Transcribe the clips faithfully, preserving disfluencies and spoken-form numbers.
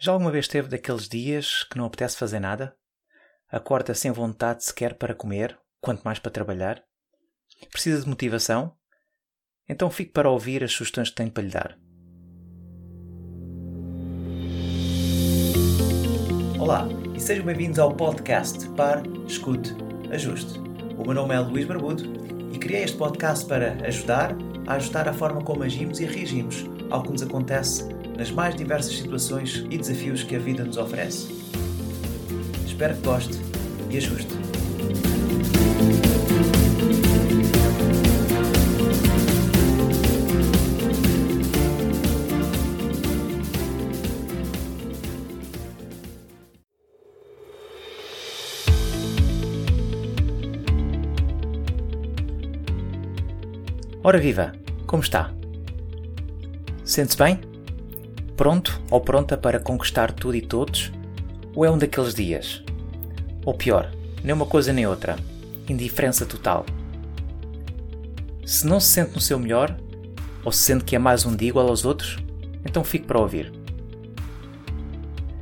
Já alguma vez teve daqueles dias que não apetece fazer nada? Acorda sem vontade sequer para comer, quanto mais para trabalhar? Precisa de motivação? Então fique para ouvir as sugestões que tenho para lhe dar. Olá e sejam bem-vindos ao podcast Pare, Escute, Ajuste. O meu nome é Luís Barbudo e criei este podcast para ajudar a ajustar a forma como agimos e reagimos ao que nos acontece nas mais diversas situações e desafios que a vida nos oferece. Espero que goste e ajuste. Ora viva! Como está? Sente-se bem? Pronto ou pronta para conquistar tudo e todos? Ou é um daqueles dias? Ou pior, nem uma coisa nem outra. Indiferença total. Se não se sente no seu melhor, ou se sente que é mais um dia igual aos outros, então fique para ouvir.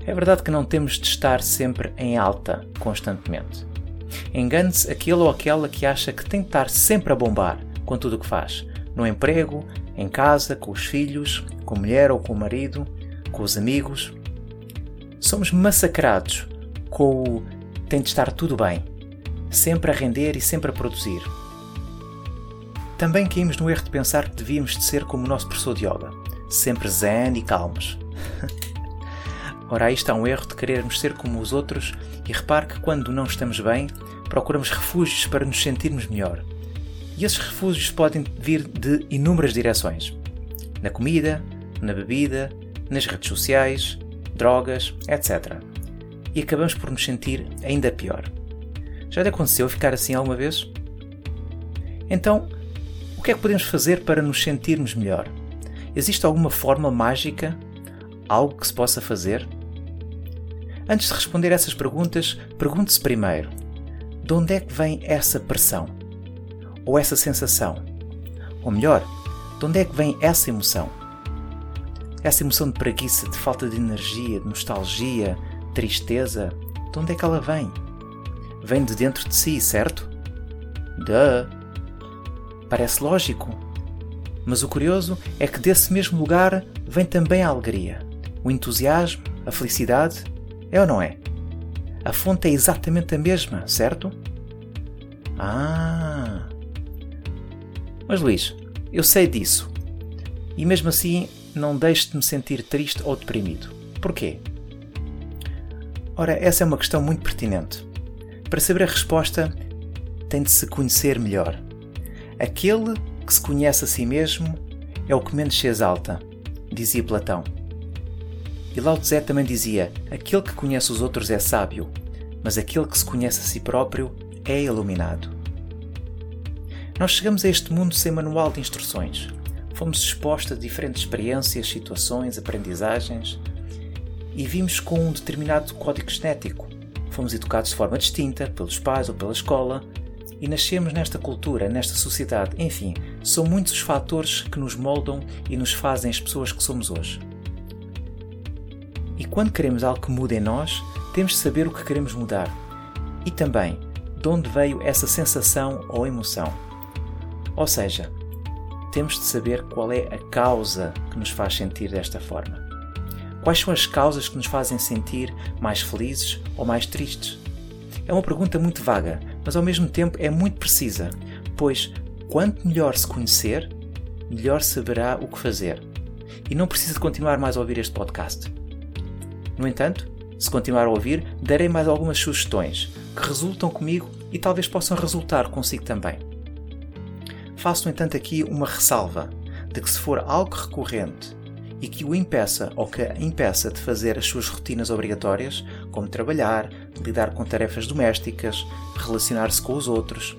É verdade que não temos de estar sempre em alta, constantemente. Engane-se aquele ou aquela que acha que tem de estar sempre a bombar, com tudo o que faz, no emprego, em casa, com os filhos, com a mulher ou com o marido, com os amigos. Somos massacrados com o tem de estar tudo bem, sempre a render e sempre a produzir. Também caímos no erro de pensar que devíamos de ser como o nosso professor de yoga, sempre zen e calmos. Ora, aí está um erro de querermos ser como os outros e repare que quando não estamos bem, procuramos refúgios para nos sentirmos melhor. E esses refúgios podem vir de inúmeras direções. Na comida, na bebida, nas redes sociais, drogas, etcétera. E acabamos por nos sentir ainda pior. Já lhe aconteceu ficar assim alguma vez? Então, o que é que podemos fazer para nos sentirmos melhor? Existe alguma forma mágica? Algo que se possa fazer? Antes de responder essas perguntas, pergunte-se primeiro: de onde é que vem essa pressão? Ou essa sensação? Ou melhor, de onde é que vem essa emoção? Essa emoção de preguiça, de falta de energia, de nostalgia, tristeza, de onde é que ela vem? Vem de dentro de si, certo? Duh! Parece lógico. Mas o curioso é que desse mesmo lugar vem também a alegria, o entusiasmo, a felicidade, é ou não é? A fonte é exatamente a mesma, certo? Ah! Mas Luís, eu sei disso. E mesmo assim, não deixe de me sentir triste ou deprimido. Porquê? Ora, essa é uma questão muito pertinente. Para saber a resposta, tem de se conhecer melhor. Aquele que se conhece a si mesmo é o que menos se exalta, dizia Platão. E Lao Tsé também dizia: aquele que conhece os outros é sábio, mas aquele que se conhece a si próprio é iluminado. Nós chegamos a este mundo sem manual de instruções. Fomos expostos a diferentes experiências, situações, aprendizagens e vimos com um determinado código genético. Fomos educados de forma distinta, pelos pais ou pela escola e nascemos nesta cultura, nesta sociedade. Enfim, são muitos os fatores que nos moldam e nos fazem as pessoas que somos hoje. E quando queremos algo que mude em nós, temos de saber o que queremos mudar e também de onde veio essa sensação ou emoção. Ou seja, temos de saber qual é a causa que nos faz sentir desta forma. Quais são as causas que nos fazem sentir mais felizes ou mais tristes? É uma pergunta muito vaga, mas ao mesmo tempo é muito precisa, pois quanto melhor se conhecer, melhor saberá o que fazer. E não precisa de continuar mais a ouvir este podcast. No entanto, se continuar a ouvir, darei mais algumas sugestões que resultam comigo e talvez possam resultar consigo também. Faço, no entanto, aqui uma ressalva de que se for algo recorrente e que o impeça ou que a impeça de fazer as suas rotinas obrigatórias, como trabalhar, lidar com tarefas domésticas, relacionar-se com os outros,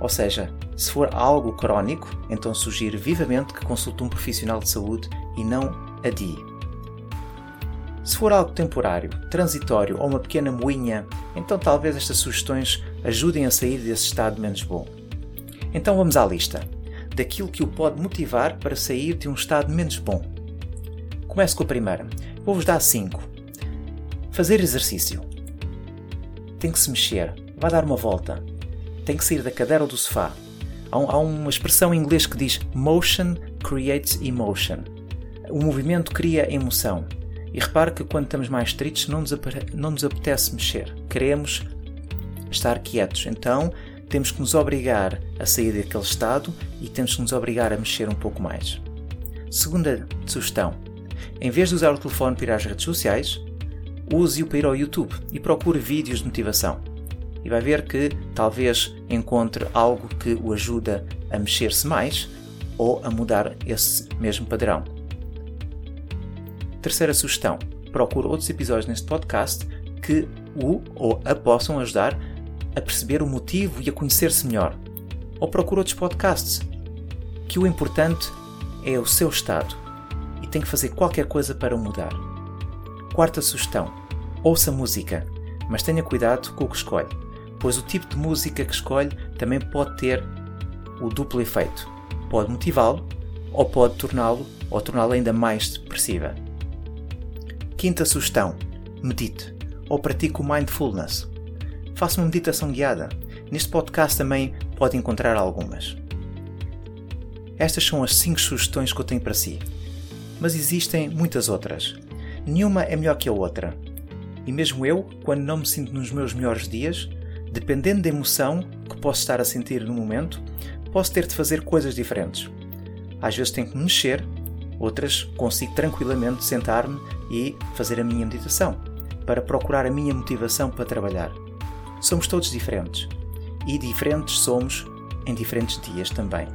ou seja, se for algo crónico, então sugiro vivamente que consulte um profissional de saúde e não adie. Se for algo temporário, transitório ou uma pequena moinha, então talvez estas sugestões ajudem a sair desse estado menos bom. Então vamos à lista daquilo que o pode motivar para sair de um estado menos bom. Começo com a primeira. Vou-vos dar cinco. Fazer exercício. Tem que se mexer. Vai dar uma volta. Tem que sair da cadeira ou do sofá. Há, um, há uma expressão em inglês que diz motion creates emotion. O movimento cria emoção. E repare que quando estamos mais tristes não nos, apare- não nos apetece mexer. Queremos estar quietos. Então temos que nos obrigar a sair daquele estado e temos que nos obrigar a mexer um pouco mais. Segunda sugestão. Em vez de usar o telefone para ir às redes sociais, use-o para ir ao YouTube e procure vídeos de motivação. E vai ver que talvez encontre algo que o ajuda a mexer-se mais ou a mudar esse mesmo padrão. Terceira sugestão. Procure outros episódios neste podcast que o ou a possam ajudar a perceber o motivo e a conhecer-se melhor. Ou procure outros podcasts, que o importante é o seu estado e tem que fazer qualquer coisa para o mudar. Quarta sugestão. Ouça música, mas tenha cuidado com o que escolhe, pois o tipo de música que escolhe também pode ter o duplo efeito. Pode motivá-lo ou pode torná-lo ou torná-la ainda mais depressiva. Quinta sugestão. Medite ou pratique o mindfulness. Faça uma meditação guiada. Neste podcast também pode encontrar algumas. Estas são as cinco sugestões que eu tenho para si. Mas existem muitas outras. Nenhuma é melhor que a outra. E mesmo eu, quando não me sinto nos meus melhores dias, dependendo da emoção que posso estar a sentir no momento, posso ter de fazer coisas diferentes. Às vezes tenho que me mexer, outras consigo tranquilamente sentar-me e fazer a minha meditação, para procurar a minha motivação para trabalhar. Somos todos diferentes. E diferentes somos em diferentes dias também.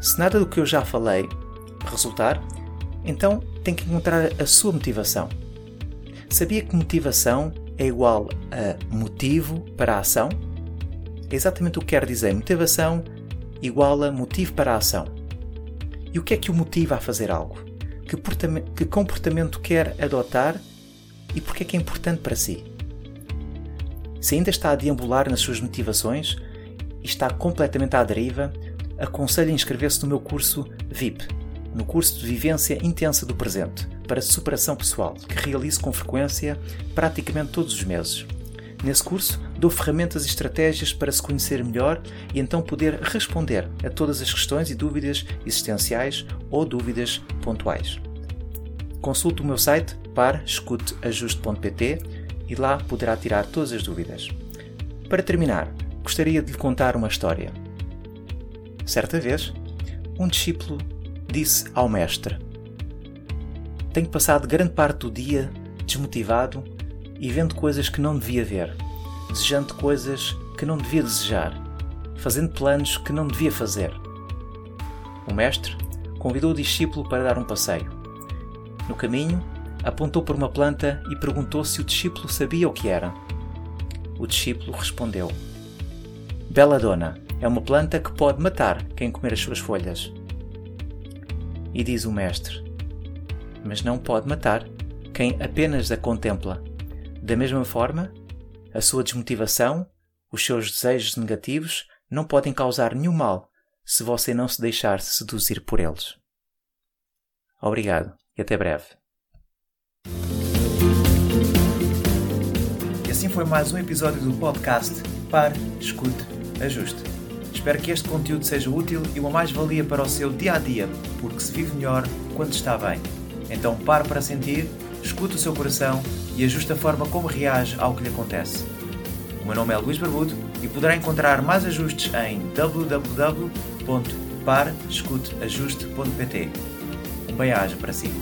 Se nada do que eu já falei resultar, então tem que encontrar a sua motivação. Sabia que motivação é igual a motivo para a ação? É exatamente o que quer dizer. Motivação igual a motivo para a ação. E o que é que o motiva a fazer algo? Que, portam- que comportamento quer adotar e porque é que é importante para si? Se ainda está a deambular nas suas motivações e está completamente à deriva, aconselho a inscrever-se no meu curso V I P, no curso de Vivência Intensa do Presente, para superação pessoal, que realizo com frequência praticamente todos os meses. Nesse curso, dou ferramentas e estratégias para se conhecer melhor e então poder responder a todas as questões e dúvidas existenciais ou dúvidas pontuais. Consulte o meu site pare escute ajuste ponto p t e lá poderá tirar todas as dúvidas. Para terminar, gostaria de lhe contar uma história. Certa vez, um discípulo disse ao mestre: tenho passado grande parte do dia desmotivado e vendo coisas que não devia ver, desejando coisas que não devia desejar, fazendo planos que não devia fazer. O mestre convidou o discípulo para dar um passeio. No caminho, apontou por uma planta e perguntou se o discípulo sabia o que era. O discípulo respondeu: bela dona, é uma planta que pode matar quem comer as suas folhas. E diz o mestre: mas não pode matar quem apenas a contempla. Da mesma forma, a sua desmotivação, os seus desejos negativos, não podem causar nenhum mal se você não se deixar seduzir por eles. Obrigado e até breve. E assim foi mais um episódio do podcast Pare, Escute, Ajuste. Espero que este conteúdo seja útil e uma mais-valia para o seu dia-a-dia, porque se vive melhor quando está bem. Então pare para sentir, escute o seu coração e ajuste a forma como reage ao que lhe acontece. O meu nome é Luís Barbudo e poderá encontrar mais ajustes em w w w ponto pare escute ajuste ponto p t. Um bem-aja para si.